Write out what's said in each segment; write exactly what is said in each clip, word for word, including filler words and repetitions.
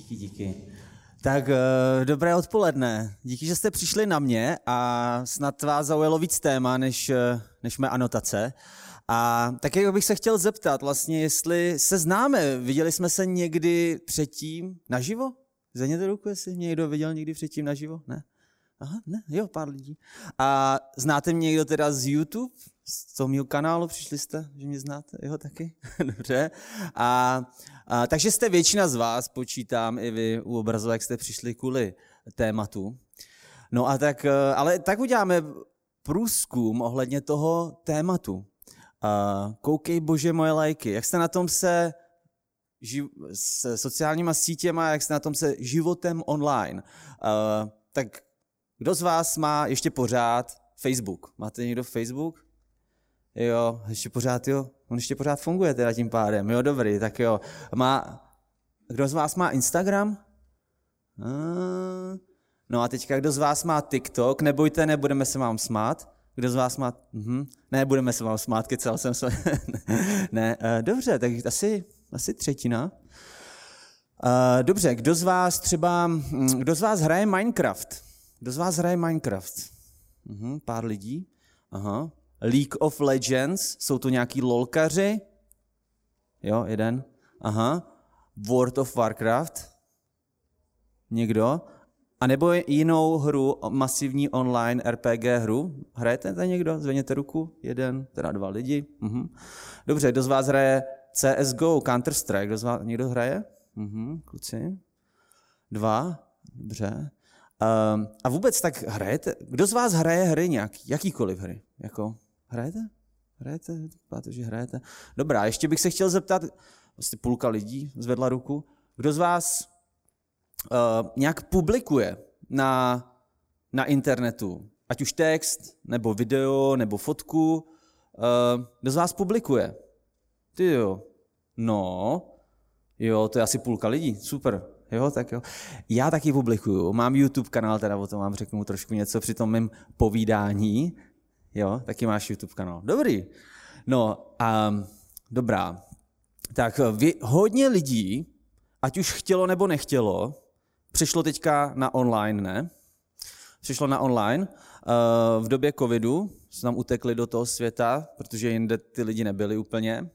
Díky, díky. Tak dobré odpoledne. Díky, že jste přišli na mě a snad vás zaujalo víc téma než, než mé anotace. A také bych se chtěl zeptat vlastně, jestli se známe. Viděli jsme se někdy předtím naživo? Zvedněte ruku, jestli mě někdo viděl někdy předtím naživo? Ne? Aha, ne, jo, pár lidí. A znáte mě někdo teda z YouTube? Z toho mýho kanálu přišli jste, že mě znáte, jo, taky? Dobře. A, a, takže jste většina z vás, počítám i vy u obrazovek, jste přišli kvůli tématu. No a tak, ale tak uděláme průzkum ohledně toho tématu. Uh, koukej bože moje lajky, jak jste na tom se, ži- se sociálníma sítěma, jak jste na tom se životem online. Uh, tak kdo z vás má ještě pořád Facebook? Máte někdo Facebook? Jo, ještě pořád jo, on ještě pořád funguje teda tím pádem, jo dobrý, tak jo. Má, kdo z vás má Instagram? Uh, no a teďka kdo z vás má TikTok? Nebojte, nebudeme se vám smát. Kdo z vás má... Mhm. Ne, budeme se vám smát, kecal jsem se. Ne, dobře, tak asi, asi třetina. Dobře, kdo z vás třeba... Kdo z vás hraje Minecraft? Kdo z vás hraje Minecraft? Mhm, pár lidí. Aha. League of Legends, jsou to nějaký lolkaři? Jo, jeden. Aha. World of Warcraft? Někdo? A nebo jinou hru, masivní online R P G hru. Hrajete tady někdo? Zvedněte ruku. Jeden, teda dva lidi. Mhm. Dobře, kdo z vás hraje C S G O, Counter-Strike? Kdo z vás někdo hraje? Mhm, kluci. Dva, dobře. Um, a vůbec tak hrajete? Kdo z vás hraje hry nějaký? Jakýkoliv hry? Jako, hrajete? Hrajete? Protože hrajete. Dobrá, ještě bych se chtěl zeptat, vlastně půlka lidí zvedla ruku. Kdo z vás Uh, nějak publikuje na, na internetu, ať už text, nebo video, nebo fotku, uh, kdo z vás publikuje? Ty jo, no, jo, to je asi půlka lidí, super, jo, tak jo. Já taky publikuju, mám YouTube kanál, teda o tom vám řeknu trošku něco při tom mém povídání, jo, taky máš YouTube kanál, dobrý, no, um, dobrá, tak vy, hodně lidí, ať už chtělo nebo nechtělo, přišlo teďka na online, ne? Přišlo na online. V době covidu se nám utekli do toho světa, protože jinde ty lidi nebyli úplně.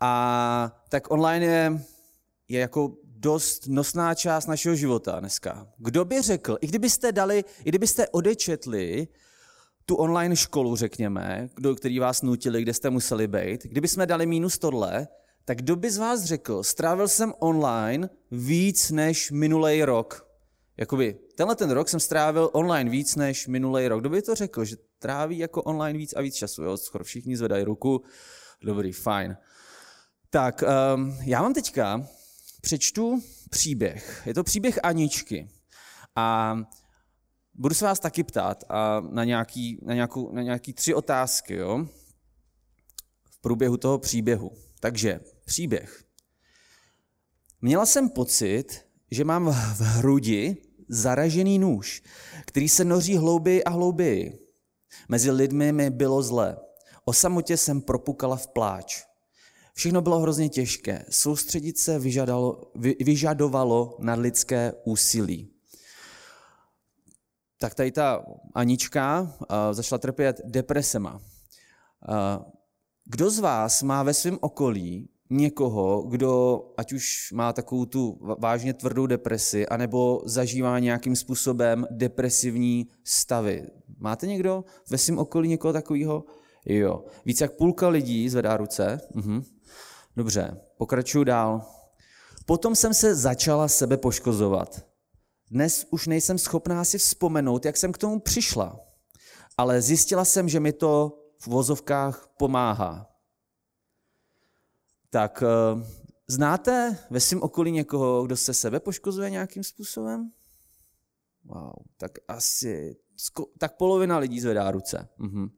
A tak online je, je jako dost nosná část našeho života dneska. Kdo by řekl, i kdybyste dali, i kdybyste odečetli tu online školu, řekněme, do který vás nutili, kde jste museli být, kdybychom dali mínus tohle, tak kdo by z vás řekl, strávil jsem online víc než minulej rok. Jakoby, tenhle ten rok jsem strávil online víc než minulej rok. Kdo by to řekl, že tráví jako online víc a víc času? Jo, skoro všichni zvedají ruku. Dobrý, fajn. Tak, um, já vám teďka přečtu příběh. Je to příběh Aničky. A budu se vás taky ptát a na nějaký, na nějakou, na nějaký tři otázky, jo, v průběhu toho příběhu. Takže příběh. Měla jsem pocit, že mám v hrudi zaražený nůž, který se noří hlouběji a hlouběji. Mezi lidmi mi bylo zlé. O samotě jsem propukala v pláč. Všechno bylo hrozně těžké. Soustředit se vyžadalo, vy, vyžadovalo nadlidské úsilí. Tak tady ta Anička uh, začala trpět depresema. Uh, Kdo z vás má ve svém okolí někoho, kdo ať už má takovou tu vážně tvrdou depresi, anebo zažívá nějakým způsobem depresivní stavy? Máte někdo ve svém okolí někoho takového? Jo. Víc jak půlka lidí zvedá ruce. Mhm. Dobře, pokračuju dál. Potom jsem se začala sebe poškozovat. Dnes už nejsem schopná si vzpomenout, jak jsem k tomu přišla, ale zjistila jsem, že mi to v vozovkách pomáhá. Tak znáte ve svém okolí někoho, kdo se sebe poškozuje nějakým způsobem? Wow, tak asi, tak polovina lidí zvedá ruce. Mhm.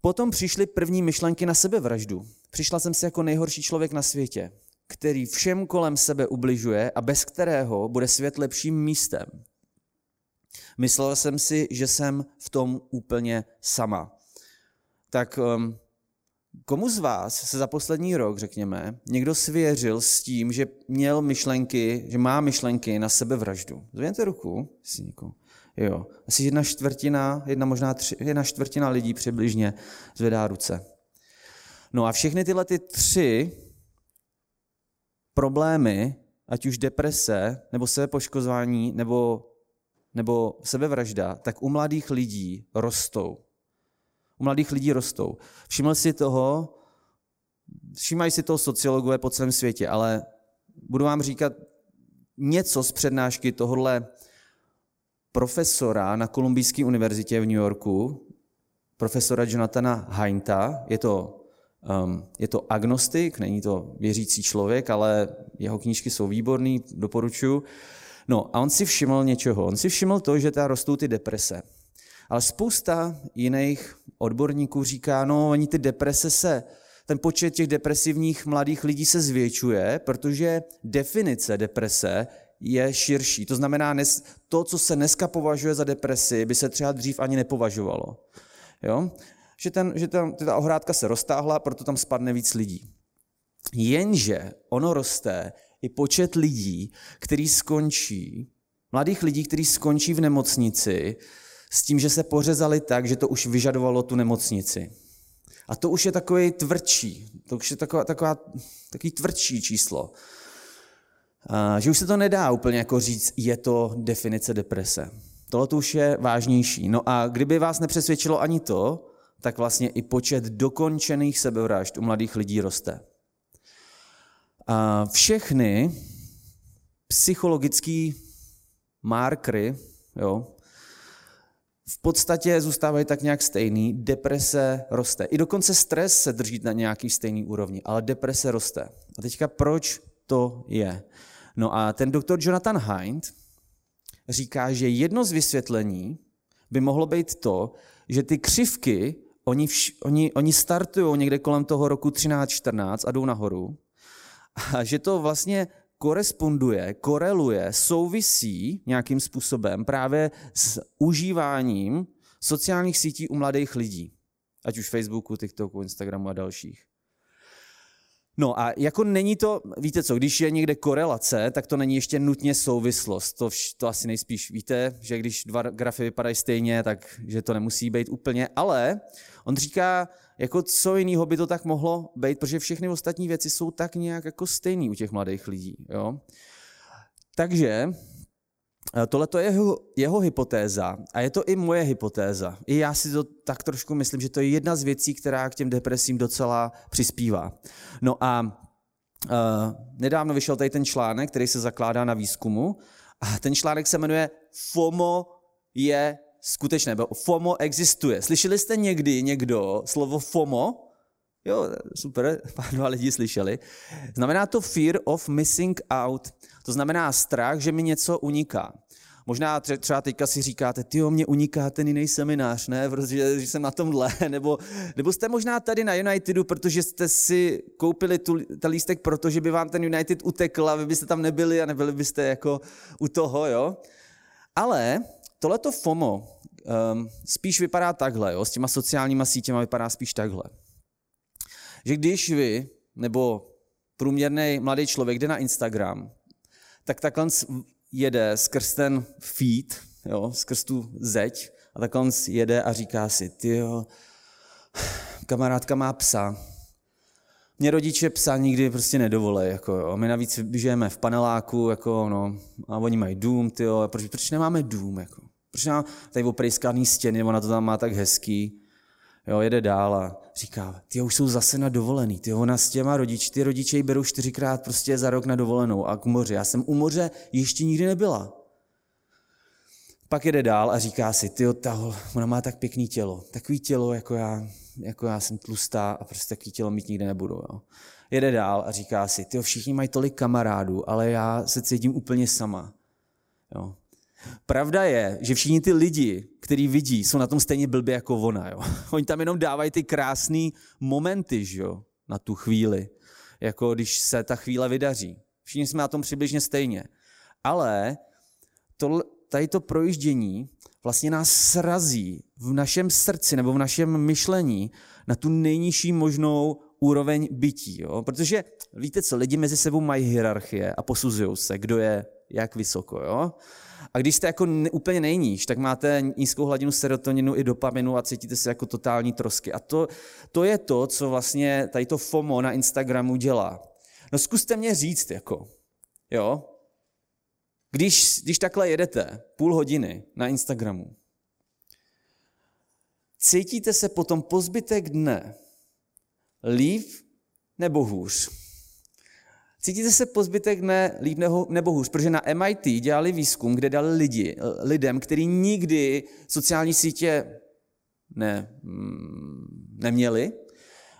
Potom přišly první myšlenky na sebevraždu. Přišla jsem si jako nejhorší člověk na světě, který všem kolem sebe ubližuje a bez kterého bude svět lepším místem. Myslel jsem si, že jsem v tom úplně sama. Tak um, Komu z vás se za poslední rok, řekněme, někdo svěřil s tím, že měl myšlenky, že má myšlenky na sebevraždu? Zvedněte ruku, jestli někoho. Jo, asi jedna čtvrtina, jedna možná tři, jedna čtvrtina lidí přibližně zvedá ruce. No a všechny tyhle ty tři problémy, ať už deprese, nebo sebepoškozování, nebo, nebo sebevražda, tak u mladých lidí rostou. U mladých lidí rostou. Všiml si toho, všímají si toho sociologové po celém světě, ale budu vám říkat něco z přednášky tohohle profesora na Kolumbijské univerzitě v New Yorku, profesora Jonathana Haidta. Je to, um, je to agnostik, není to věřící člověk, ale jeho knížky jsou výborný, doporučuji. No a on si všiml něčeho. On si všiml to, že ta rostou ty deprese. Ale spousta jiných odborníků říká, no oni ty deprese se, ten počet těch depresivních mladých lidí se zvětšuje, protože definice deprese je širší. To znamená, to, co se dneska považuje za depresi, by se třeba dřív ani nepovažovalo. Jo? Že, ten, že ta, ta ohrádka se roztáhla, proto tam spadne víc lidí. Jenže ono roste i počet lidí, který skončí, mladých lidí, kteří skončí v nemocnici, s tím, že se pořezali tak, že to už vyžadovalo tu nemocnici. A to už je takový tvrdší, to už je taková, taková, takový tvrdší číslo. A že už se to nedá úplně jako říct, je to definice deprese. Tohle to už je vážnější. No a kdyby vás nepřesvědčilo ani to, tak vlastně i počet dokončených sebevražd u mladých lidí roste. A všechny psychologické markery, jo, v podstatě zůstávají tak nějak stejný, deprese roste. I dokonce stres se drží na nějaký stejný úrovni, ale deprese roste. A teďka proč to je? No a ten doktor Jonathan Haidt říká, že jedno z vysvětlení by mohlo být to, že ty křivky, oni, vš, oni, oni startují někde kolem toho roku třináct čtrnáct a jdou nahoru, a že to vlastně koresponduje, koreluje, souvisí nějakým způsobem právě s užíváním sociálních sítí u mladých lidí. Ať už Facebooku, TikToku, Instagramu a dalších. No a jako není to, víte co, když je někde korelace, tak to není ještě nutně souvislost. To, vš, to asi nejspíš víte, že když dva grafy vypadají stejně, tak že to nemusí být úplně. Ale on říká, jako co jiného by to tak mohlo být, protože všechny ostatní věci jsou tak nějak jako stejný u těch mladých lidí. Jo? Takže tohle je jeho, jeho hypotéza a je to i moje hypotéza. I já si to tak trošku myslím, že to je jedna z věcí, která k těm depresím docela přispívá. No a uh, nedávno vyšel tady ten článek, který se zakládá na výzkumu a ten článek se jmenuje FOMO je skutečné, bo FOMO existuje. Slyšeli jste někdy někdo slovo FOMO? Jo, super, pár dva lidi slyšeli. Znamená to fear of missing out. To znamená strach, že mi něco uniká. Možná třeba teďka si říkáte, tyjo, mě uniká ten jiný seminář, ne, protože jsem na tomhle, nebo, nebo jste možná tady na Unitedu, protože jste si koupili tu, ten lístek, protože by vám ten United utekl a vy byste tam nebyli a nebyli byste jako u toho, jo. Ale tohleto FOMO um, spíš vypadá takhle, jo? S těma sociálníma sítěma vypadá spíš takhle. Že když vy, nebo průměrný mladý člověk jde na Instagram, tak takhle jede skrz ten feed, jo? Skrz tu zeď, a takhle jede a říká si, tyjo, kamarádka má psa. Mě rodiče psa nikdy prostě nedovolej, jako jo. My navíc žijeme v paneláku, jako no, a oni mají dům, tyjo, proč, proč nemáme dům, jako? Proč nám tady oprejskaný stěny, ona to tam má tak hezký, jo, jede dál a říká, ty už jsou zase na dovolený, ty ona s těma rodiči, ty rodiče ji berou čtyřikrát prostě za rok na dovolenou a k moři, já jsem u moře ještě nikdy nebyla. Pak jede dál a říká si, tyjo, ta, ona má tak pěkný tělo, takový tělo, jako já, jako já jsem tlustá a prostě takový tělo mít nikdy nebudu, jo. Jede dál a říká si, tyjo, všichni mají tolik kamarádů, ale já se cítím úplně sama, jo. Pravda je, že všichni ty lidi, který vidí, jsou na tom stejně blbě jako ona. Jo. Oni tam jenom dávají ty krásný momenty, že jo, na tu chvíli, jako když se ta chvíle vydaří. Všichni jsme na tom přibližně stejně. Ale to, tady to projíždění vlastně nás srazí v našem srdci nebo v našem myšlení na tu nejnižší možnou úroveň bytí. Jo? Protože víte co, lidi mezi sebou mají hierarchie a posuzují se, kdo je jak vysoko. Jo? A když jste jako ne, úplně nejníž, tak máte nízkou hladinu serotoninu i dopaminu a cítíte se jako totální trosky. A to, to je to, co vlastně tady to FOMO na Instagramu dělá. No zkuste mě říct, jako, jo, Když, když takhle jedete půl hodiny na Instagramu, cítíte se potom po zbytek dne líp nebo hůř? Cítíte se po zbytek dne líp nebo hůř? Protože na M I T dělali výzkum, kde dali lidi, lidem, kteří nikdy sociální sítě ne, neměli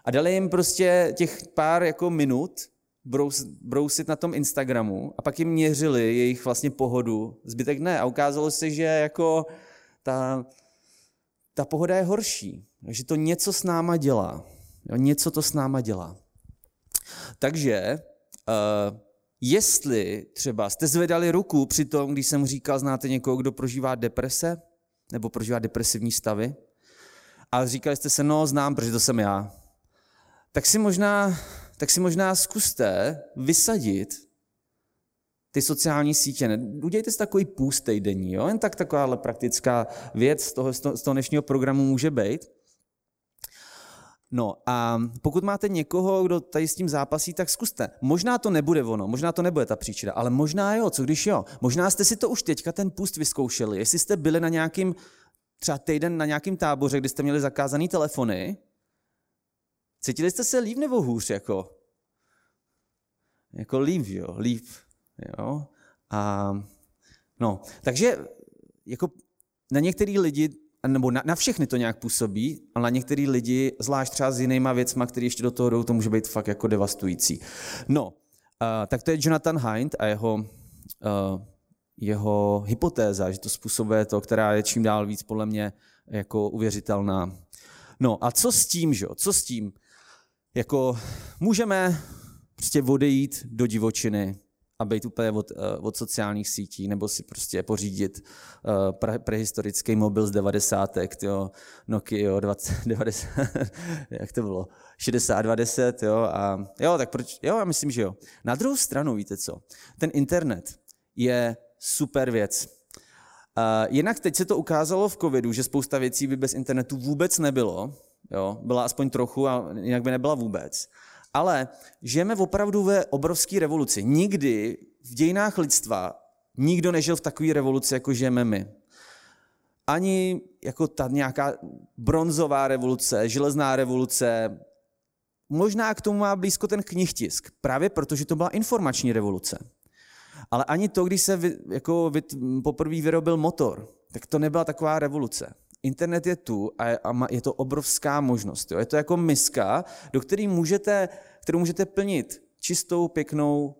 a dali jim prostě těch pár jako minut Brous, brousit na tom Instagramu a pak jim měřili jejich vlastně pohodu zbytek dne a ukázalo se, že jako ta, ta pohoda je horší, že to něco s náma dělá, jo, něco to s náma dělá. Takže uh, jestli třeba jste zvedali ruku při tom, když jsem říkal, znáte někoho, kdo prožívá deprese nebo prožívá depresivní stavy a říkali jste se, no znám, protože to jsem já, tak si možná tak si možná zkuste vysadit ty sociální sítě. Udělejte si takový půstej denní, jo? Jen tak takováhle praktická věc z toho, z toho dnešního programu může být. No a pokud máte někoho, kdo tady s tím zápasí, tak zkuste. Možná to nebude ono, možná to nebude ta příčina, ale možná jo, co když jo. Možná jste si to už teďka ten půst vyzkoušeli, jestli jste byli na nějakým, třeba týden na nějakým táboře, kde jste měli zakázaný telefony. Cítili jste se líp nebo hůř? Jako, jako líp, jo, líp. Jo? A, no, takže jako na některý lidi, nebo na, na všechny to nějak působí, ale na některý lidi, zvlášť třeba s jinýma věcma, které ještě do toho jdou, to může být fakt jako devastující. No, a, tak to je Jonathan Haidt a jeho, a, jeho hypotéza, že to způsobuje to, která je čím dál víc podle mě jako uvěřitelná. No a co s tím, že jo, co s tím? Jako můžeme prostě odejít do divočiny a být úplně od, od sociálních sítí, nebo si prostě pořídit pre, prehistorický mobil z devadesátek, jo, Nokia, jo, dvacet, devadesát, jak to bylo, šedesát dvacet, jo, a jo, tak proč, jo, já myslím, že jo. Na druhou stranu, víte co, ten internet je super věc. Uh, jinak teď se to ukázalo v covidu, že spousta věcí by bez internetu vůbec nebylo, jo? Byla aspoň trochu a jinak by nebyla vůbec, ale žijeme opravdu ve obrovské revoluci. Nikdy v dějinách lidstva nikdo nežil v takové revoluci, jako žijeme my. Ani jako ta nějaká bronzová revoluce, železná revoluce, možná k tomu má blízko ten knihtisk, právě protože to byla informační revoluce. Ale ani to, když se vy, jako vy, poprvé vyrobil motor, tak to nebyla taková revoluce. Internet je tu a je, a je to obrovská možnost. Jo? Je to jako miska, do které můžete, kterou můžete plnit čistou, pěknou,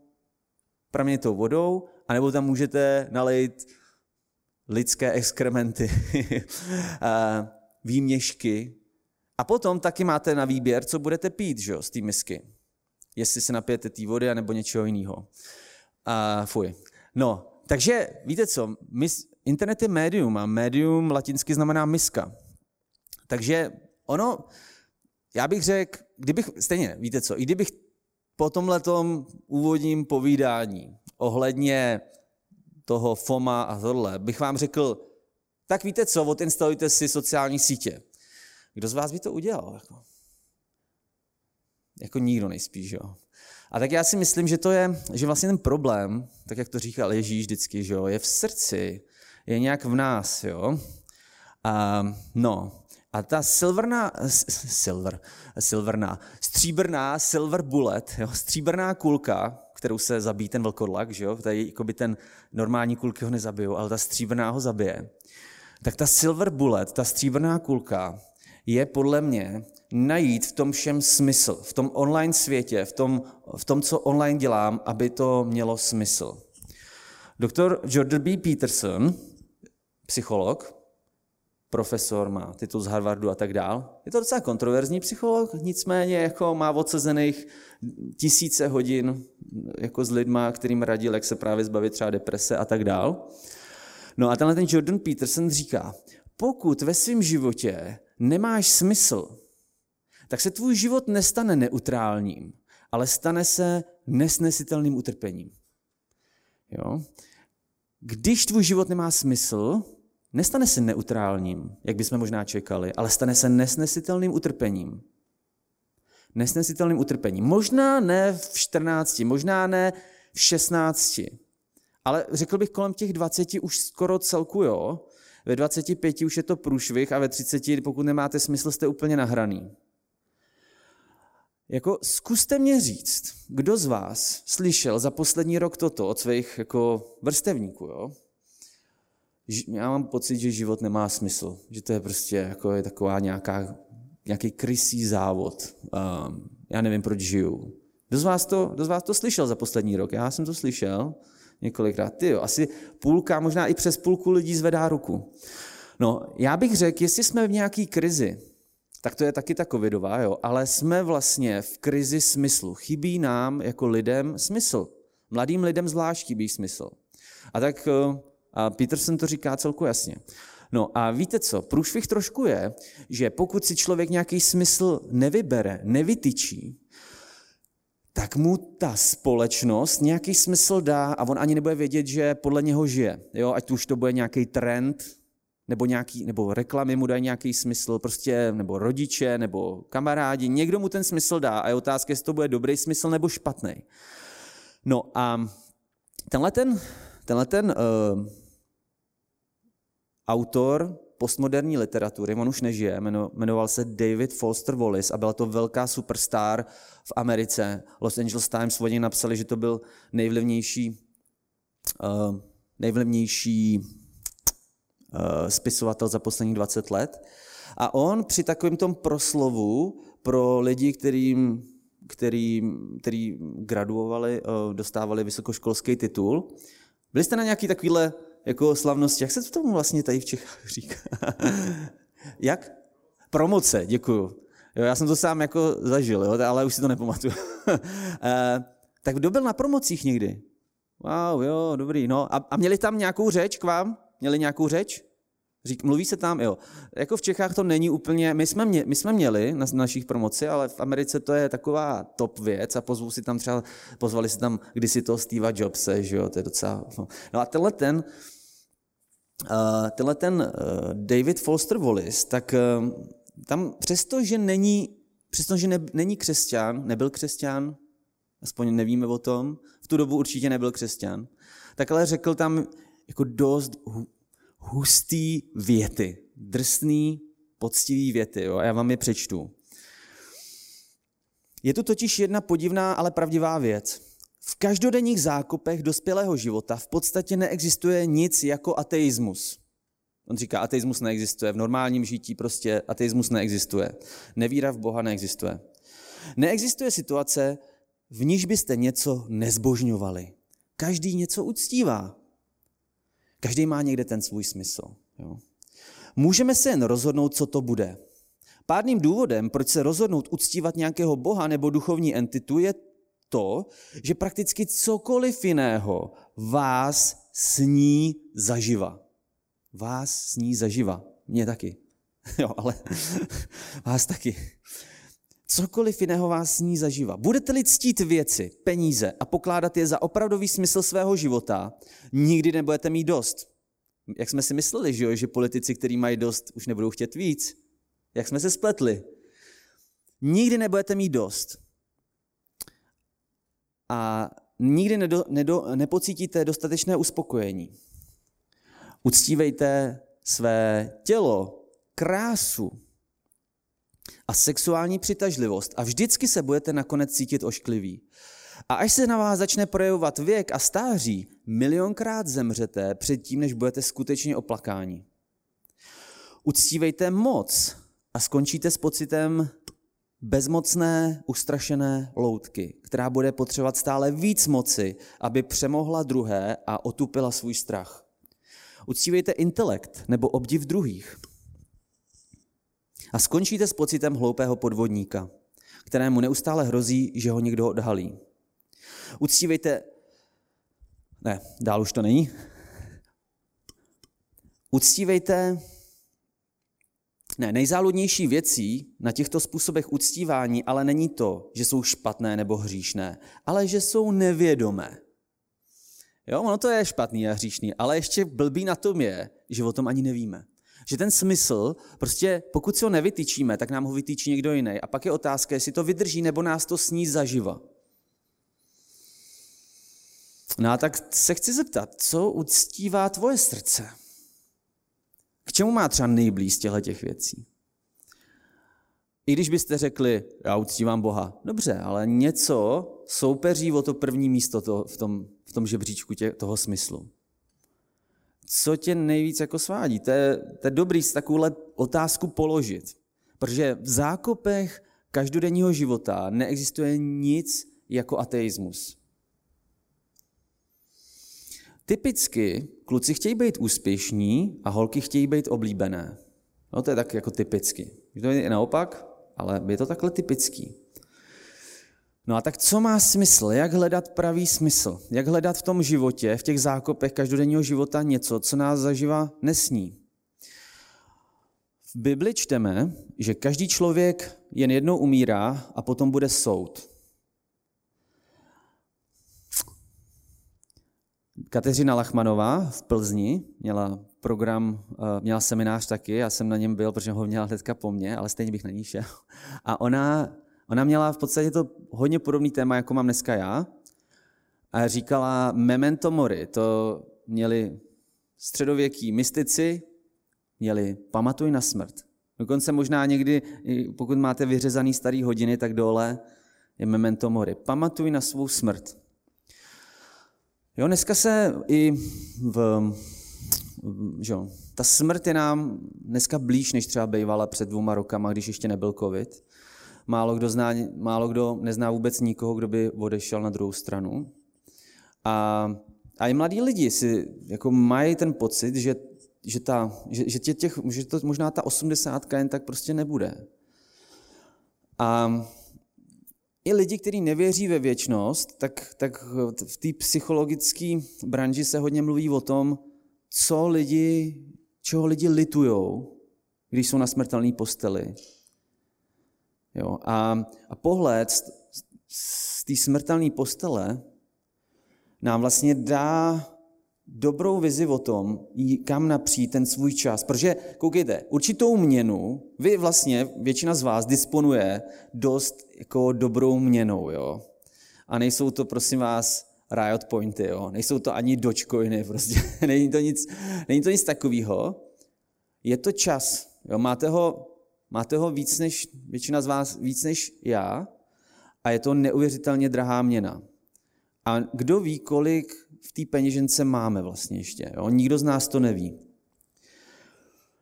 praměnitou vodou, anebo tam můžete nalejt lidské exkrementy, výměšky. A potom taky máte na výběr, co budete pít, že jo, z té misky. Jestli se napijete té vody, anebo něčeho jiného. Uh, fuj. No, takže víte co, mis, internet je médium a médium latinsky znamená miska. Takže ono, já bych řekl, kdybych, stejně, víte co, i kdybych po tomhletom úvodním povídání ohledně toho FOMA a tohle, bych vám řekl, tak víte co, odinstalujte si sociální sítě. Kdo z vás by to udělal? Jako, jako nikdo nejspíš, jo. A tak já si myslím, že to je, že vlastně ten problém, tak jak to říkal Ježíš vždycky, že jo, je v srdci, je nějak v nás, jo. A, no, a ta silverná, silver, silverná, stříbrná silver bullet, jo, stříbrná kulka, kterou se zabíjí ten vlkodlak, že jo, tady jako by ten normální kulky ho nezabijou, ale ta stříbrná ho zabije. Tak ta silver bullet, ta stříbrná kulka, je podle mě najít v tom všem smysl, v tom online světě, v tom, v tom, co online dělám, aby to mělo smysl. Doktor Jordan B. Peterson, psycholog, profesor, má titul z Harvardu a tak dál, je to docela kontroverzní psycholog, nicméně jako má odsezených tisíce hodin jako s lidma, kterým radil, jak se právě zbavit třeba deprese a tak dál. No a tenhle ten Jordan Peterson říká, pokud ve svém životě nemáš smysl, tak se tvůj život nestane neutrálním, ale stane se nesnesitelným utrpením. Jo? Když tvůj život nemá smysl, nestane se neutrálním, jak bychom možná čekali, ale stane se nesnesitelným utrpením. Nesnesitelným utrpením. Možná ne v čtrnácti, možná ne v šestnácti, ale řekl bych kolem těch dvaceti už skoro celku jo. Ve dvaceti pěti už je to průšvih a ve třiceti, pokud nemáte smysl, jste úplně nahraný. Jako zkuste mě říct, kdo z vás slyšel za poslední rok toto od svých jako vrstevníků, jo? Já mám pocit, že život nemá smysl, že to je prostě jako je taková nějaká, nějaký krysý závod. Um, já nevím, proč žiju. Kdo z vás to, kdo z vás to slyšel za poslední rok? Já jsem to slyšel několikrát. Ty jo, asi půlka, možná i přes půlku lidí zvedá ruku. No, já bych řekl, jestli jsme v nějaký krizi, tak to je taky ta covidová, jo, ale jsme vlastně v krizi smyslu. Chybí nám jako lidem smysl. Mladým lidem zvlášť chybí smysl. A tak a Peterson to říká celku jasně. No a víte co, průšvih trošku je, že pokud si člověk nějaký smysl nevybere, nevytyčí, tak mu ta společnost nějaký smysl dá a on ani nebude vědět, že podle něho žije. Jo, ať už to bude nějaký trend, nebo, nějaký, nebo reklamy mu dají nějaký smysl, prostě, nebo rodiče, nebo kamarádi, někdo mu ten smysl dá a je otázka, jestli to bude dobrý smysl nebo špatný. No a tenhle ten, tenhle ten uh, autor postmoderní literatury, on už nežije, jmenoval se David Foster Wallace a byla to velká superstar v Americe. Los Angeles Times o něj napsali, že to byl nejvlivnější uh, nejvlivnější spisovatel za posledních dvacet let. A on při takovém tom proslovu pro lidi, kterým, kterým, který graduovali, dostávali vysokoškolský titul, byli jste na nějaký takovýhle jako slavnosti. Jak se to tomu vlastně tady v Čechách říká? Jak? Promoce, děkuju. Jo, já jsem to sám jako zažil, jo, ale už si to nepamatuju. Tak kdo byl na promocích někdy? Wow, jo, dobrý. No. A, a měli tam nějakou řeč k vám? Měli nějakou řeč? Řík, mluví se tam, jo. Jako v Čechách to není úplně, my jsme, mě, my jsme měli na našich promoci, ale v Americe to je taková top věc a pozvou si tam třeba, pozvali si tam kdysi toho Steva Jobse, že jo, to je docela... No a tenhle ten, uh, tenhle ten uh, David Foster Wallace, tak uh, tam přesto, že není, přesto, že ne, není křesťan, nebyl křesťan, aspoň nevíme o tom, v tu dobu určitě nebyl křesťan, tak ale řekl tam jako dost hustý věty, drsný, poctivý věty, jo? A já vám je přečtu. Je tu totiž jedna podivná, ale pravdivá věc. V každodenních zákopech dospělého života v podstatě neexistuje nic jako ateismus. On říká, ateismus neexistuje, v normálním žití prostě ateismus neexistuje. Nevíra v Boha neexistuje. Neexistuje situace, v níž byste něco nezbožňovali. Každý něco uctívá. Každý má někde ten svůj smysl. Jo. Můžeme se jen rozhodnout, co to bude. Pádným důvodem, proč se rozhodnout uctívat nějakého boha nebo duchovní entitu, je to, že prakticky cokoliv jiného vás sní zaživa. Vás sní zaživa. Mně taky. Jo, ale vás taky. Cokoliv jiného vás sní zaživa. Budete-li ctít věci, peníze a pokládat je za opravdový smysl svého života, nikdy nebudete mít dost. Jak jsme si mysleli, že, jo, že politici, kteří mají dost, už nebudou chtět víc. Jak jsme se spletli. Nikdy nebudete mít dost. A nikdy nedo, nedo, nepocítíte dostatečné uspokojení. Uctívejte své tělo, krásu a sexuální přitažlivost a vždycky se budete nakonec cítit oškliví. A až se na vás začne projevovat věk a stáří, milionkrát zemřete předtím, než budete skutečně oplakáni. Uctívejte moc a skončíte s pocitem bezmocné, ustrašené loutky, která bude potřebovat stále víc moci, aby přemohla druhé a otupila svůj strach. Uctívejte intelekt nebo obdiv druhých. A skončíte s pocitem hloupého podvodníka, kterému neustále hrozí, že ho někdo odhalí. Uctívejte... Ne, dál už to není. Uctívejte, ne, nejzáludnější věcí na těchto způsobech uctívání, ale není to, že jsou špatné nebo hříšné, ale že jsou nevědomé. Jo, ono to je špatný a hříšný, ale ještě blbý na tom je, že o tom ani nevíme. Že ten smysl, prostě pokud si ho nevytyčíme, tak nám ho vytyčí někdo jiný. A pak je otázka, jestli to vydrží, nebo nás to sní zaživa. No a tak se chci zeptat, co uctívá tvoje srdce? K čemu má třeba nejblíž těch věcí? I když byste řekli, já uctívám Boha, dobře, ale něco soupeří o to první místo to, v, tom, v tom žebříčku tě, toho smyslu. Co tě nejvíc jako svádí? To je, to je dobrý si takovouhle otázku položit, protože v zákopech každodenního života neexistuje nic jako ateismus. Typicky kluci chtějí být úspěšní a holky chtějí být oblíbené. No to je tak jako typicky. To je naopak, ale je to takhle typický. No a tak co má smysl? Jak hledat pravý smysl? Jak hledat v tom životě, v těch zákopech každodenního života něco, co nás zaživa nesní? V Bibli čteme, že každý člověk jen jednou umírá a potom bude soud. Kateřina Lachmanová v Plzni měla program, měla seminář taky, já jsem na něm byl, protože ho měla hnedka po mně, ale stejně bych na ní šel. A ona, ona měla v podstatě to hodně podobný téma, jako mám dneska já. A říkala memento mori, to měli středověký mystici, měli pamatuj na smrt. Dokonce možná někdy, pokud máte vyřezaný starý hodiny, tak dole je memento mori. Pamatuj na svou smrt. Jo, dneska se i v, že jo, ta smrt je nám dneska blíž, než třeba bývala před dvouma rokama, když ještě nebyl covid. Málo kdo, zná, málo kdo nezná vůbec nikoho, kdo by odešel na druhou stranu. A, a i mladí lidi si jako mají ten pocit, že, že, ta, že, že, tě těch, že to možná ta osmdesátka jen tak prostě nebude. A i lidi, kteří nevěří ve věčnost, tak, tak v té psychologické branži se hodně mluví o tom, co lidi, čeho lidi litujou, když jsou na smrtelné posteli. Jo, a, a pohled z, z té smrtelné postele nám vlastně dá dobrou vizi o tom, kam napřít ten svůj čas. Protože, koukejte, určitou měnu, vy vlastně, většina z vás disponuje dost jako dobrou měnou, jo. A nejsou to, prosím vás, riot pointy, jo. Nejsou to ani dogecoiny, prostě. není to nic, není to nic takového. Je to čas, jo. Máte ho, máte ho víc než, většina z vás víc než já a je to neuvěřitelně drahá měna. A kdo ví, kolik v té peněžence máme vlastně ještě. Jo? Nikdo z nás to neví.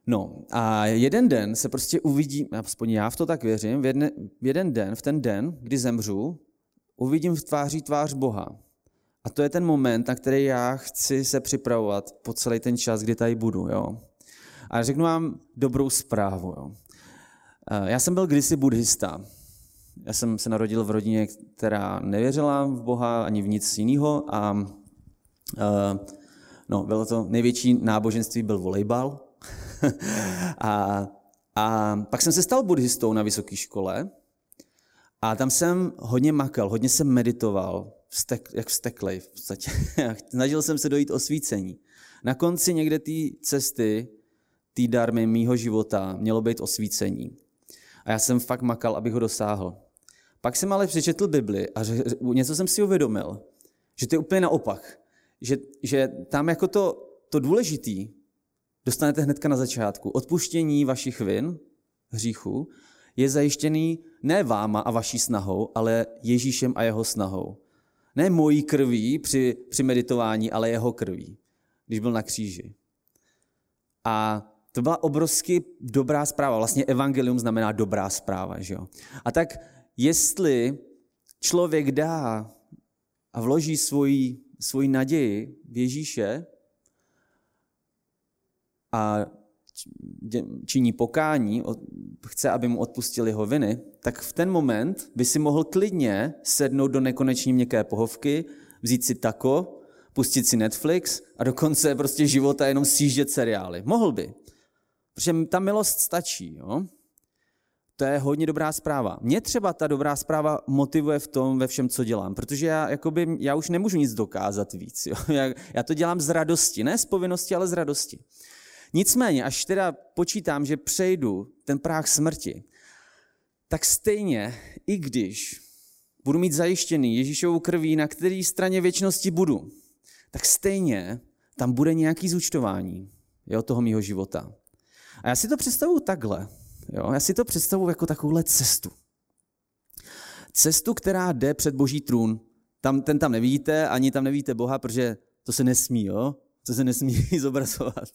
No a jeden den se prostě uvidím, aspoň já v to tak věřím, v jedne, jeden den, v ten den, kdy zemřu, uvidím v tváří tvář Boha. A to je ten moment, na který já chci se připravovat po celý ten čas, kdy tady budu. Jo? A řeknu vám dobrou zprávu. Jo? Já jsem byl kdysi buddhista. Já jsem se narodil v rodině, která nevěřila v Boha ani v nic jiného a uh, no, bylo to největší náboženství, byl volejbal. a, a pak jsem se stal buddhistou na vysoké škole a tam jsem hodně makal, hodně jsem meditoval, vztek, jak vzteklej v podstatě. Snažil jsem se dojít osvícení. Na konci někde té cesty, té darmy mýho života mělo být osvícení. A já jsem fakt makal, abych ho dosáhl. Pak jsem ale přečetl Bibli a něco jsem si uvědomil, že to je úplně naopak. Že, že tam jako to, to důležitý dostanete hnedka na začátku. Odpuštění vašich vin, hříchů, je zajištěný ne váma a vaší snahou, ale Ježíšem a jeho snahou. Ne mojí krví při, při meditování, ale jeho krví, když byl na kříži. A to byla obrovsky dobrá zpráva. Vlastně evangelium znamená dobrá zpráva. Že jo? A tak jestli člověk dá a vloží svoji, svoji naději v Ježíše a činí pokání, chce, aby mu odpustil jeho viny, tak v ten moment by si mohl klidně sednout do nekoneční měkké pohovky, vzít si tako, pustit si Netflix a do konce prostě života jenom sjíždět seriály. Mohl by, protože ta milost stačí, jo? To je hodně dobrá zpráva. Mě třeba ta dobrá zpráva motivuje v tom, ve všem, co dělám, protože já, jakoby, já už nemůžu nic dokázat víc. Jo? Já, já to dělám z radosti, ne z povinnosti, ale z radosti. Nicméně, až teda počítám, že přejdu ten práh smrti, tak stejně, i když budu mít zajištěný Ježíšovou krví, na které straně věčnosti budu, tak stejně tam bude nějaký zúčtování, jo, toho mýho života. A já si to představuju takhle. Jo, já si to představuju jako takovouhle cestu. Cestu, která jde před Boží trůn. Tam, ten tam nevidíte, ani tam nevidíte Boha, protože to se nesmí, jo? To se nesmí zobrazovat.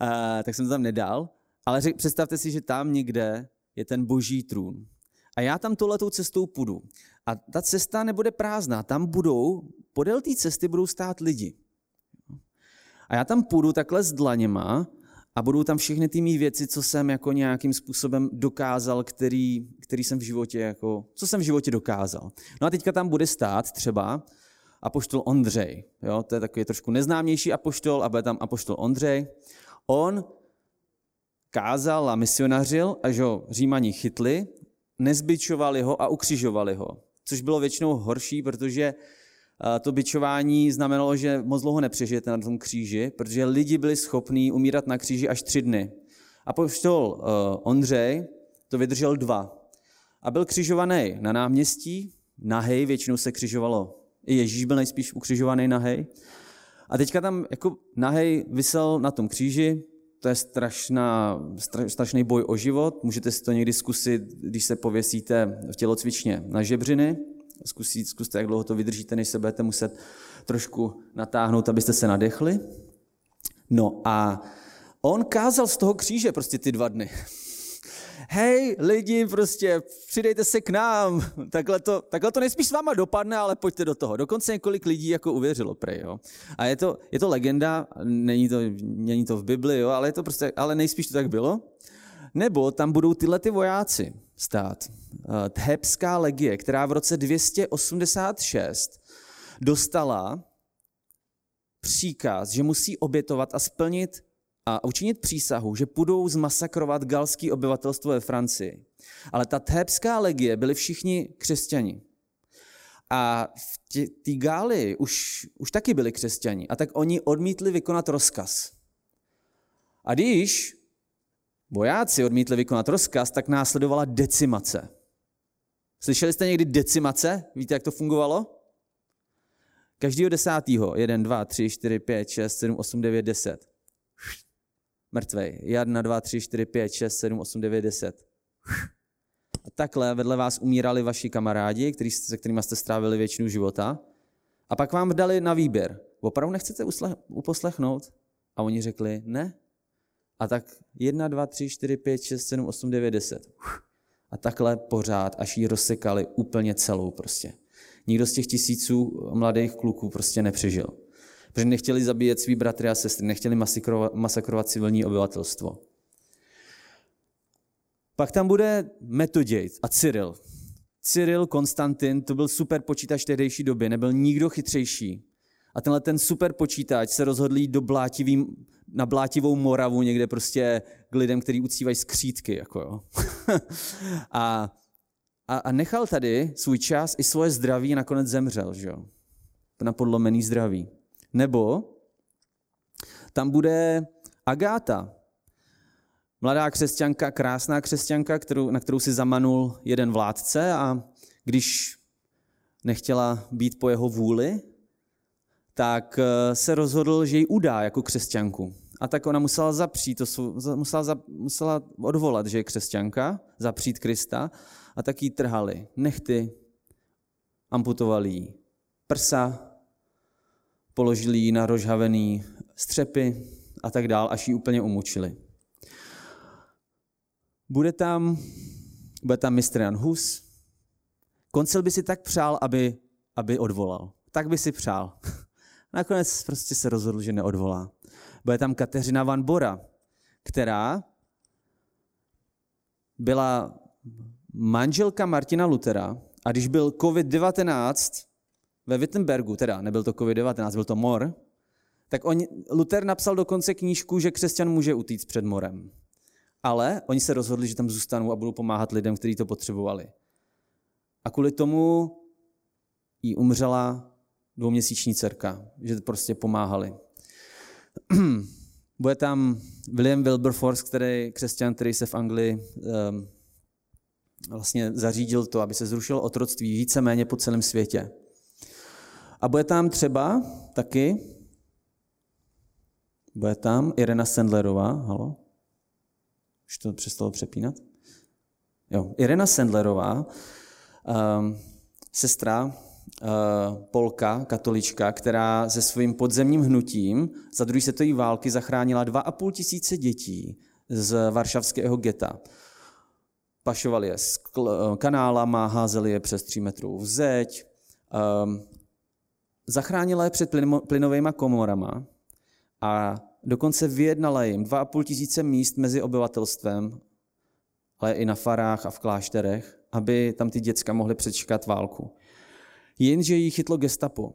A, tak jsem to tam nedal. Ale řek, představte si, že tam někde je ten Boží trůn. A já tam touhletou cestou půjdu. A ta cesta nebude prázdná. Tam budou, podél té cesty budou stát lidi. A já tam půjdu takhle s dlaněma a budou tam všechny ty mý věci, co jsem jako nějakým způsobem dokázal, který, který jsem v životě jako, co jsem v životě dokázal. No a teďka tam bude stát třeba apoštol Ondřej. Jo, to je takový trošku neznámější apoštol, a bude tam apoštol Ondřej. On kázal a misionařil, až ho Římani chytli, nezbičovali ho a ukřižovali ho. Což bylo většinou horší, protože to bičování znamenalo, že moc dlouho nepřežijete na tom kříži, protože lidi byli schopní umírat na kříži až tři dny. Apoštol Ondřej to vydržel dva. A byl křižovaný na náměstí, nahej, většinou se křižovalo. I Ježíš byl nejspíš ukřižovaný nahej. A teďka tam jako nahej visel na tom kříži. To je strašná, stra, strašný boj o život. Můžete si to někdy zkusit, když se pověsíte v tělocvičně na žebřiny. Zkusí, zkuste, jak dlouho to vydržíte, než se budete muset trošku natáhnout, abyste se nadechli. No a on kázal z toho kříže prostě ty dva dny. Hej, lidi, prostě přidejte se k nám. Takhle to, takhle to nejspíš s váma dopadne, ale pojďte do toho. Dokonce několik lidí jako uvěřilo prej, jo. A je to, je to legenda, není to, není to v Bibli, jo, ale, je to prostě, ale nejspíš to tak bylo. Nebo tam budou tyhle ty vojáci stát. Thebská legie, která v roce dvě stě osmdesát šest dostala příkaz, že musí obětovat a splnit a učinit přísahu, že půjdou zmasakrovat galské obyvatelstvo ve Francii. Ale ta thebská legie byli všichni křesťani. A v té Gálii už, už taky byli křesťani. A tak oni odmítli vykonat rozkaz. A když vojáci odmítli vykonat rozkaz, tak následovala decimace. Slyšeli jste někdy decimace? Víte, jak to fungovalo? Každýho desátýho, jedna, dva, tři, čtyři, pět, šest, sedm, osm, devět, deset. Mrtvej. jedna, dva, tři, čtyři, pět, šest, sedm, osm, devět, deset. A takhle vedle vás umírali vaši kamarádi, který, se kterými jste strávili většinu života. A pak vám dali na výběr. Opravdu nechcete uslech, uposlechnout? A oni řekli ne. A tak jedna, dva, tři, čtyři, pět, šest, sedm, osm, devět, deset. A takhle pořád, až ji rozsekali úplně celou prostě. Nikdo z těch tisíců mladých kluků prostě nepřežil. Protože nechtěli zabíjet svý bratry a sestry, nechtěli masakrovat, masakrovat civilní obyvatelstvo. Pak tam bude Metoděj a Cyril. Cyril, Konstantin, to byl super počítač tehdejší doby, nebyl nikdo chytřejší. A tenhle ten super počítač se rozhodl jít do blátivým, na blátivou Moravu někde prostě k lidem, kteří uctívají skřítky. Jako jo. a, a, a nechal tady svůj čas i svoje zdraví a nakonec zemřel. Že jo? Na podlomený zdraví. Nebo tam bude Agáta, mladá křesťanka, krásná křesťanka, kterou, na kterou si zamanul jeden vládce a když nechtěla být po jeho vůli, tak se rozhodl, že ji udá jako křesťanku. A tak ona musela zapřít, to, musela, musela odvolat, že je křesťanka, zapřít Krista a tak ji trhali nehty, amputovali jí prsa, položili ji na rozhavený střepy a tak dál, až ji úplně umučili. Bude tam, bude tam mistr Jan Hus. Koncil by si tak přál, aby, aby odvolal. Tak by si přál. Nakonec prostě se rozhodl, že neodvolá. Bude tam Kateřina van Bora, která byla manželka Martina Luthera a když byl covid devatenáct, ve Wittenbergu, teda nebyl to covid devatenáct, byl to mor, tak on, Luther napsal dokonce knížku, že křesťan může utíct před morem. Ale oni se rozhodli, že tam zůstanou a budou pomáhat lidem, kteří to potřebovali. A kvůli tomu jí umřela dvouměsíční dcerka, že prostě pomáhali. Bude tam William Wilberforce, který křesťan, který se v Anglii um, vlastně zařídil to, aby se zrušilo otroctví víceméně po celém světě. A bude tam třeba taky, bude tam Elena Sendlerová, halo? Už to přestalo přepínat? Jo, Elena Sendlerová, um, sestra, Polka, katolička, která se svým podzemním hnutím za druhé světové války zachránila dva a půl tisíce dětí z varšavského geta. Pašovali je s kanálama, házeli je přes tři metrů vzeď, zachránila je před plynovejma komorama a dokonce vyjednala jim dva a půl tisíce míst mezi obyvatelstvem, ale i na farách a v klášterech, aby tam ty děcka mohly přečkat válku. Jenže jí chytlo gestapo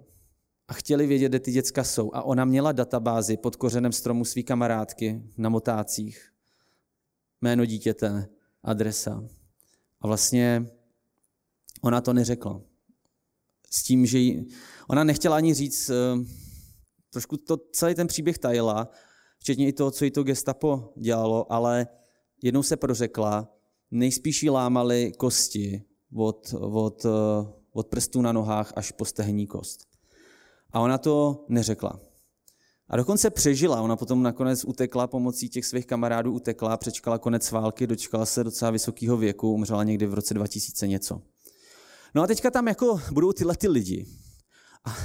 a chtěli vědět, kde ty děcka jsou. A ona měla databázi pod kořenem stromu svý kamarádky na motácích. Jméno dítěte, adresa. A vlastně ona to neřekla. S tím, že jí... Ona nechtěla ani říct, trošku to celý ten příběh tajila, včetně i toho, co jí to gestapo dělalo, ale jednou se prořekla, nejspíš jí lámali kosti od... od od prstů na nohách až po stehní kost. A ona to neřekla. A dokonce přežila, ona potom nakonec utekla, pomocí těch svých kamarádů utekla, přečkala konec války, dočkala se docela vysokého věku, umřela někdy v roce dva tisíce něco. No a teďka tam jako budou tyhle ty lidi. A,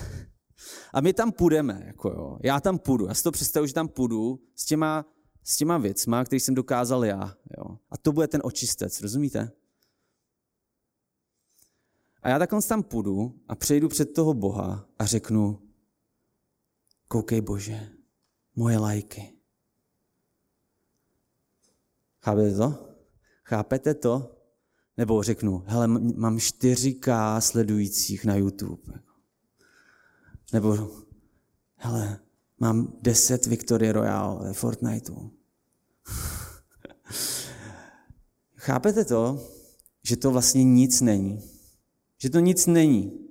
a my tam půjdeme, jako jo. Já tam půjdu, já si to představuji, že tam půjdu s těma, s těma věcma, který jsem dokázal já. Jo. A to bude ten očistec, rozumíte? A já takhle tam půjdu a přejdu před toho Boha a řeknu, koukej Bože, moje lajky. Chápete to? Chápete to? Nebo řeknu, hele, mám čtyři tisíce sledujících na YouTube. Nebo, hele, mám deset Victory Royale ve Fortniteu. Chápete to, že to vlastně nic není? Že to nic není.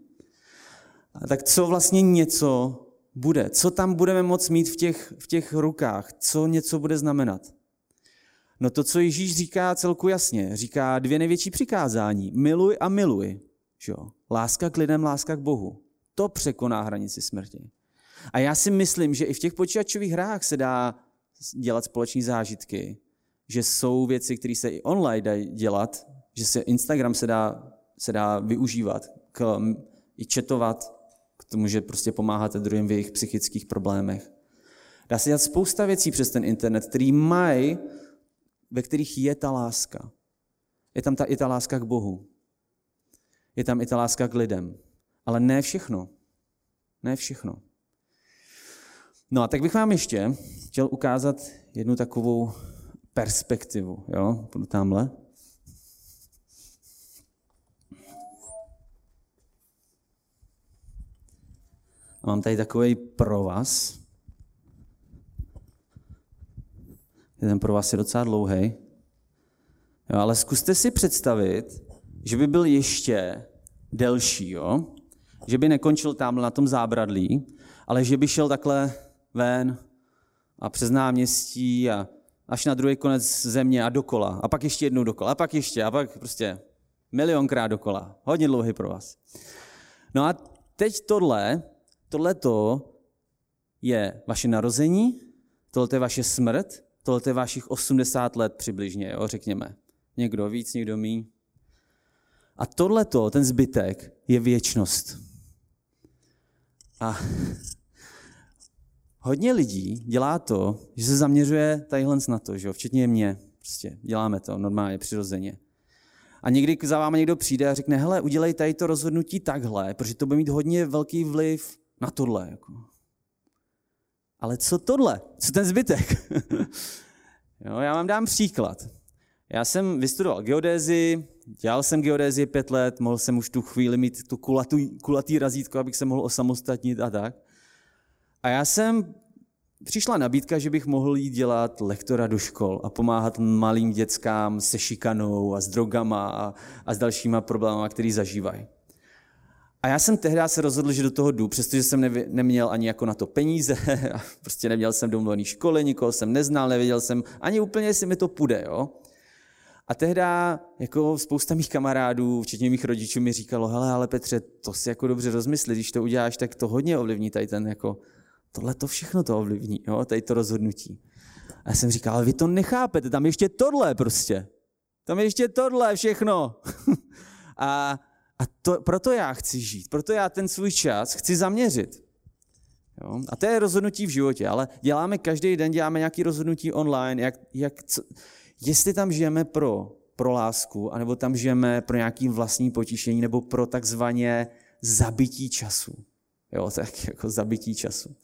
A tak co vlastně něco bude? Co tam budeme moct mít v těch, v těch rukách? Co něco bude znamenat? No to, co Ježíš říká celku jasně. Říká dvě největší přikázání. Miluj a miluj. Jo? Láska k lidem, láska k Bohu. To překoná hranici smrti. A já si myslím, že i v těch počítačových hrách se dá dělat společní zážitky. Že jsou věci, které se i online dají dělat. Že se Instagram se dá se dá využívat, k, i četovat, k tomu, že prostě pomáháte druhým v jejich psychických problémech. Dá se dělat spousta věcí přes ten internet, který mají, ve kterých je ta láska. Je tam ta, i ta láska k Bohu. Je tam i ta láska k lidem. Ale ne všechno. Ne všechno. No a tak bych vám ještě chtěl ukázat jednu takovou perspektivu. Jo, půjdu tamhle. A mám tady takový provaz. Ten provaz je docela dlouhý. Jo, ale zkuste si představit, že by byl ještě delší, jo? Že by nekončil tamhle na tom zábradlí, ale že by šel takhle ven a přes náměstí a až na druhý konec země a dokola. A pak ještě jednou dokola, a pak ještě, a pak prostě milionkrát dokola. Hodně dlouhý provaz. No a teď tohle... Tohleto je vaše narození, tohleto je vaše smrt, tohleto je vašich osmdesát let přibližně, jo, řekněme. Někdo víc, někdo míň. A tohleto, ten zbytek, je věčnost. A hodně lidí dělá to, že se zaměřuje tadyhle na to, že jo, včetně mě. Prostě děláme to normálně, přirozeně. A někdy za váma někdo přijde a řekne, hele, udělej tady to rozhodnutí takhle, protože to bude mít hodně velký vliv na tohle. Jako. Ale co tohle? Co ten zbytek? Jo, já vám dám příklad. Já jsem vystudoval geodézii, Dělal jsem geodézie pět let, mohl jsem už tu chvíli mít tu kulatý, kulatý razítko, abych se mohl osamostatnit a tak. A já jsem, přišla nabídka, že bych mohl jít dělat lektora do škol a pomáhat malým dětskám se šikanou a s drogama a, a s dalšíma problémy, které zažívají. A já jsem tehdy se rozhodl, že do toho jdu, přestože jsem nevě, neměl ani jako na to peníze, prostě neměl jsem domluvený školy, nikoho jsem neznal, nevěděl jsem ani úplně, jestli mi to půjde, jo. A tehdy jako spousta mých kamarádů, včetně mých rodičů, mi říkalo, hele, ale Petře, to si jako dobře rozmysli, když to uděláš, tak to hodně ovlivní tady ten jako, tohle to všechno to ovlivní, jo, tady to rozhodnutí. A já jsem říkal, ale vy to nechápete, tam ještě tohle prostě, tam ještě tohle všechno. a a to, proto já chci žít, proto já ten svůj čas chci zaměřit. Jo? A to je rozhodnutí v životě, ale děláme každý den, děláme nějaké rozhodnutí online, jak, jak co, jestli tam žijeme pro, pro lásku, anebo tam žijeme pro nějaké vlastní potišení, nebo pro takzvané zabití času. Jo, tak jako zabití času.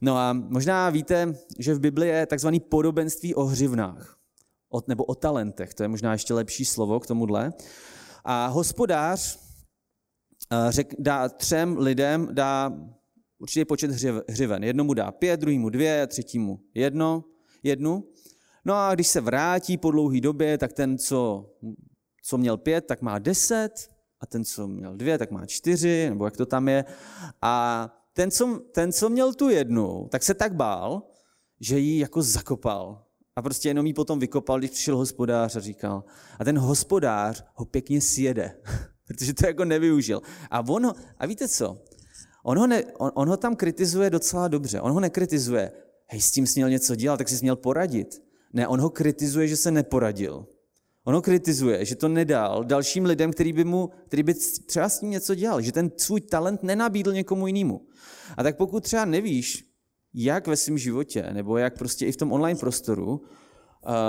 No a možná víte, že v Bibli je takzvané podobenství o hřivnách, o, nebo o talentech, to je možná ještě lepší slovo k tomuhle. A hospodář řek, dá třem lidem dá určitý počet hřiv, hřiven. Jednomu dá pět, druhýmu dvě, třetímu jedno, jednu. No a když se vrátí po dlouhé době, tak ten, co, co měl pět, tak má deset. A ten, co měl dvě, tak má čtyři, nebo jak to tam je. A ten co, ten, co měl tu jednu, tak se tak bál, že ji jako zakopal. A prostě jenom ji potom vykopal, když přišel hospodář a říkal. A ten hospodář ho pěkně sjede, protože to jako nevyužil. A on ho, a víte co? On ho, ne, on, on ho tam kritizuje docela dobře. On ho nekritizuje, hej, s tím jsi měl něco dělat, tak jsi měl poradit. Ne, on ho kritizuje, že se neporadil. On ho kritizuje, že to nedal dalším lidem, který by, mu, který by třeba s ním něco dělal, že ten svůj talent nenabídl někomu jinému. A tak pokud třeba nevíš, jak ve svém životě, nebo jak prostě i v tom online prostoru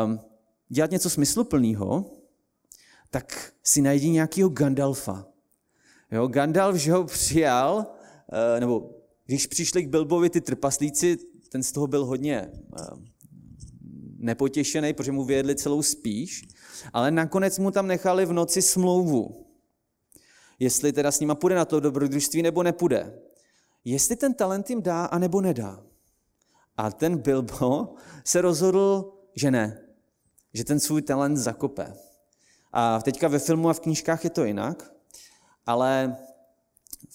um, dělat něco smysluplného, tak si najdi nějakého Gandalfa. Jo, Gandalf, že ho přijal, uh, nebo když přišli k Bilbovi ty trpaslíci, ten z toho byl hodně uh, nepotěšený, protože mu vyjedli celou spíš, ale nakonec mu tam nechali v noci smlouvu. Jestli teda s nima půjde na to dobrodružství, nebo nepůjde. Jestli ten talent jim dá, anebo nedá. A ten Bilbo se rozhodl, že ne. Že ten svůj talent zakope. A teďka ve filmu a v knížkách je to jinak, ale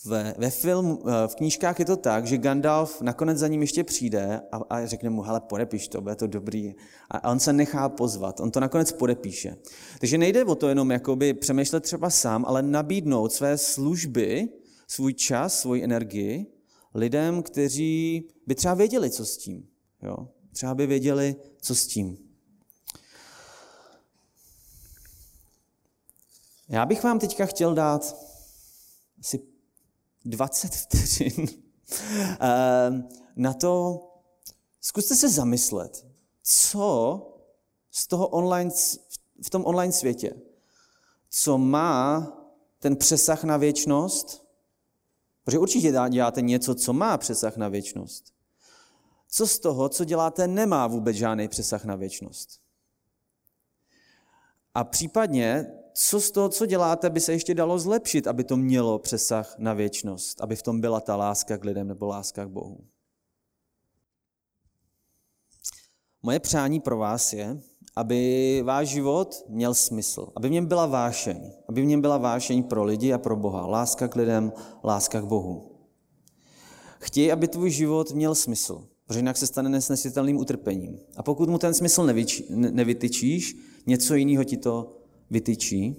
ve, ve film, v knížkách je to tak, že Gandalf nakonec za ním ještě přijde a, a řekne mu, hele, podepiš to, bude to dobrý. A, a on se nechá pozvat, on to nakonec podepíše. Takže nejde o to jenom jakoby přemýšlet třeba sám, ale nabídnout své služby, svůj čas, svoji energii lidem, kteří by třeba věděli, co s tím. Jo? Třeba by věděli, co s tím. Já bych vám teďka chtěl dát asi dvacet vteřin na to, zkuste se zamyslet, co z toho online, v tom online světě, co má ten přesah na věčnost, protože určitě děláte něco, co má přesah na věčnost. Co z toho, co děláte, nemá vůbec žádný přesah na věčnost? A případně, co z toho, co děláte, by se ještě dalo zlepšit, aby to mělo přesah na věčnost, aby v tom byla ta láska k lidem nebo láska k Bohu. Moje přání pro vás je, aby váš život měl smysl, aby v něm byla vášeň, aby v něm byla vášeň pro lidi a pro Boha, láska k lidem, láska k Bohu. Chtěj, aby tvůj život měl smysl, protože jinak se stane nesnesitelným utrpením. A pokud mu ten smysl nevyč, nevytyčíš, něco jiného ti to vytyčí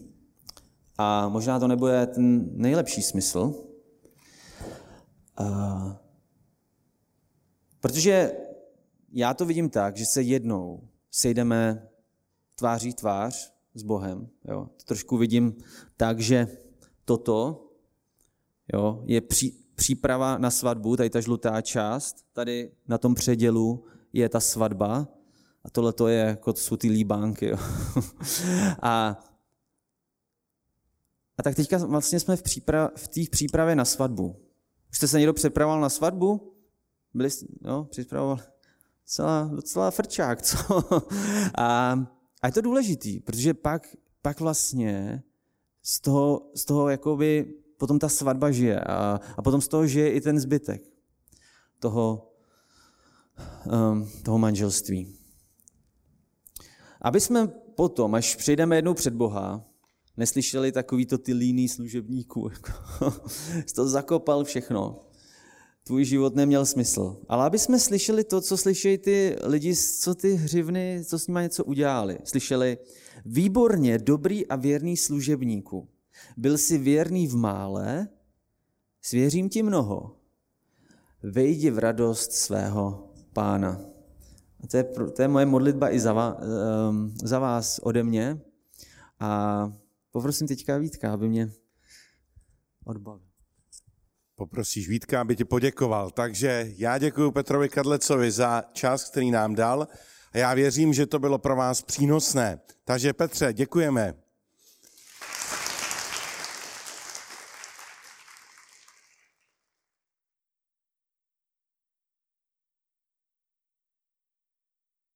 a možná to nebude ten nejlepší smysl, uh, protože já to vidím tak, že se jednou sejdeme tváří tvář s Bohem. Jo. Trošku vidím tak, že toto jo, je pří, příprava na svatbu, tady ta žlutá část, tady na tom předělu je ta svatba a tohle to je jako jsou ty líbánky. Jo. a, a tak teďka vlastně jsme v, přípra, v té přípravě na svatbu. Už jste se někdo připravoval na svatbu? Byli jste, jo, připravovali? Docela, docela frčák, co? A, a je to důležitý, protože pak, pak vlastně z toho, z toho jakoby potom ta svatba žije a, a potom z toho žije i ten zbytek toho, um, toho manželství. Aby jsme potom, až přejdeme jednou před Boha, neslyšeli takovýto ty líní služebníků. Jsi to zakopal všechno. Tvůj život neměl smysl. Ale aby jsme slyšeli to, co slyšejí ty lidi, co ty hřivny, co s nima něco udělali. Slyšeli, výborně, dobrý a věrný služebníku. Byl jsi věrný v mále, svěřím ti mnoho. Vejdi v radost svého pána. A to je, to je moje modlitba i za vás, za vás ode mě. A poprosím teďka Vítka, aby mě odbavil. Poprosíš Vítka, aby ti poděkoval. Takže já děkuji Petrovi Kadlecovi za čas, který nám dal. A já věřím, že to bylo pro vás přínosné. Takže Petře, děkujeme.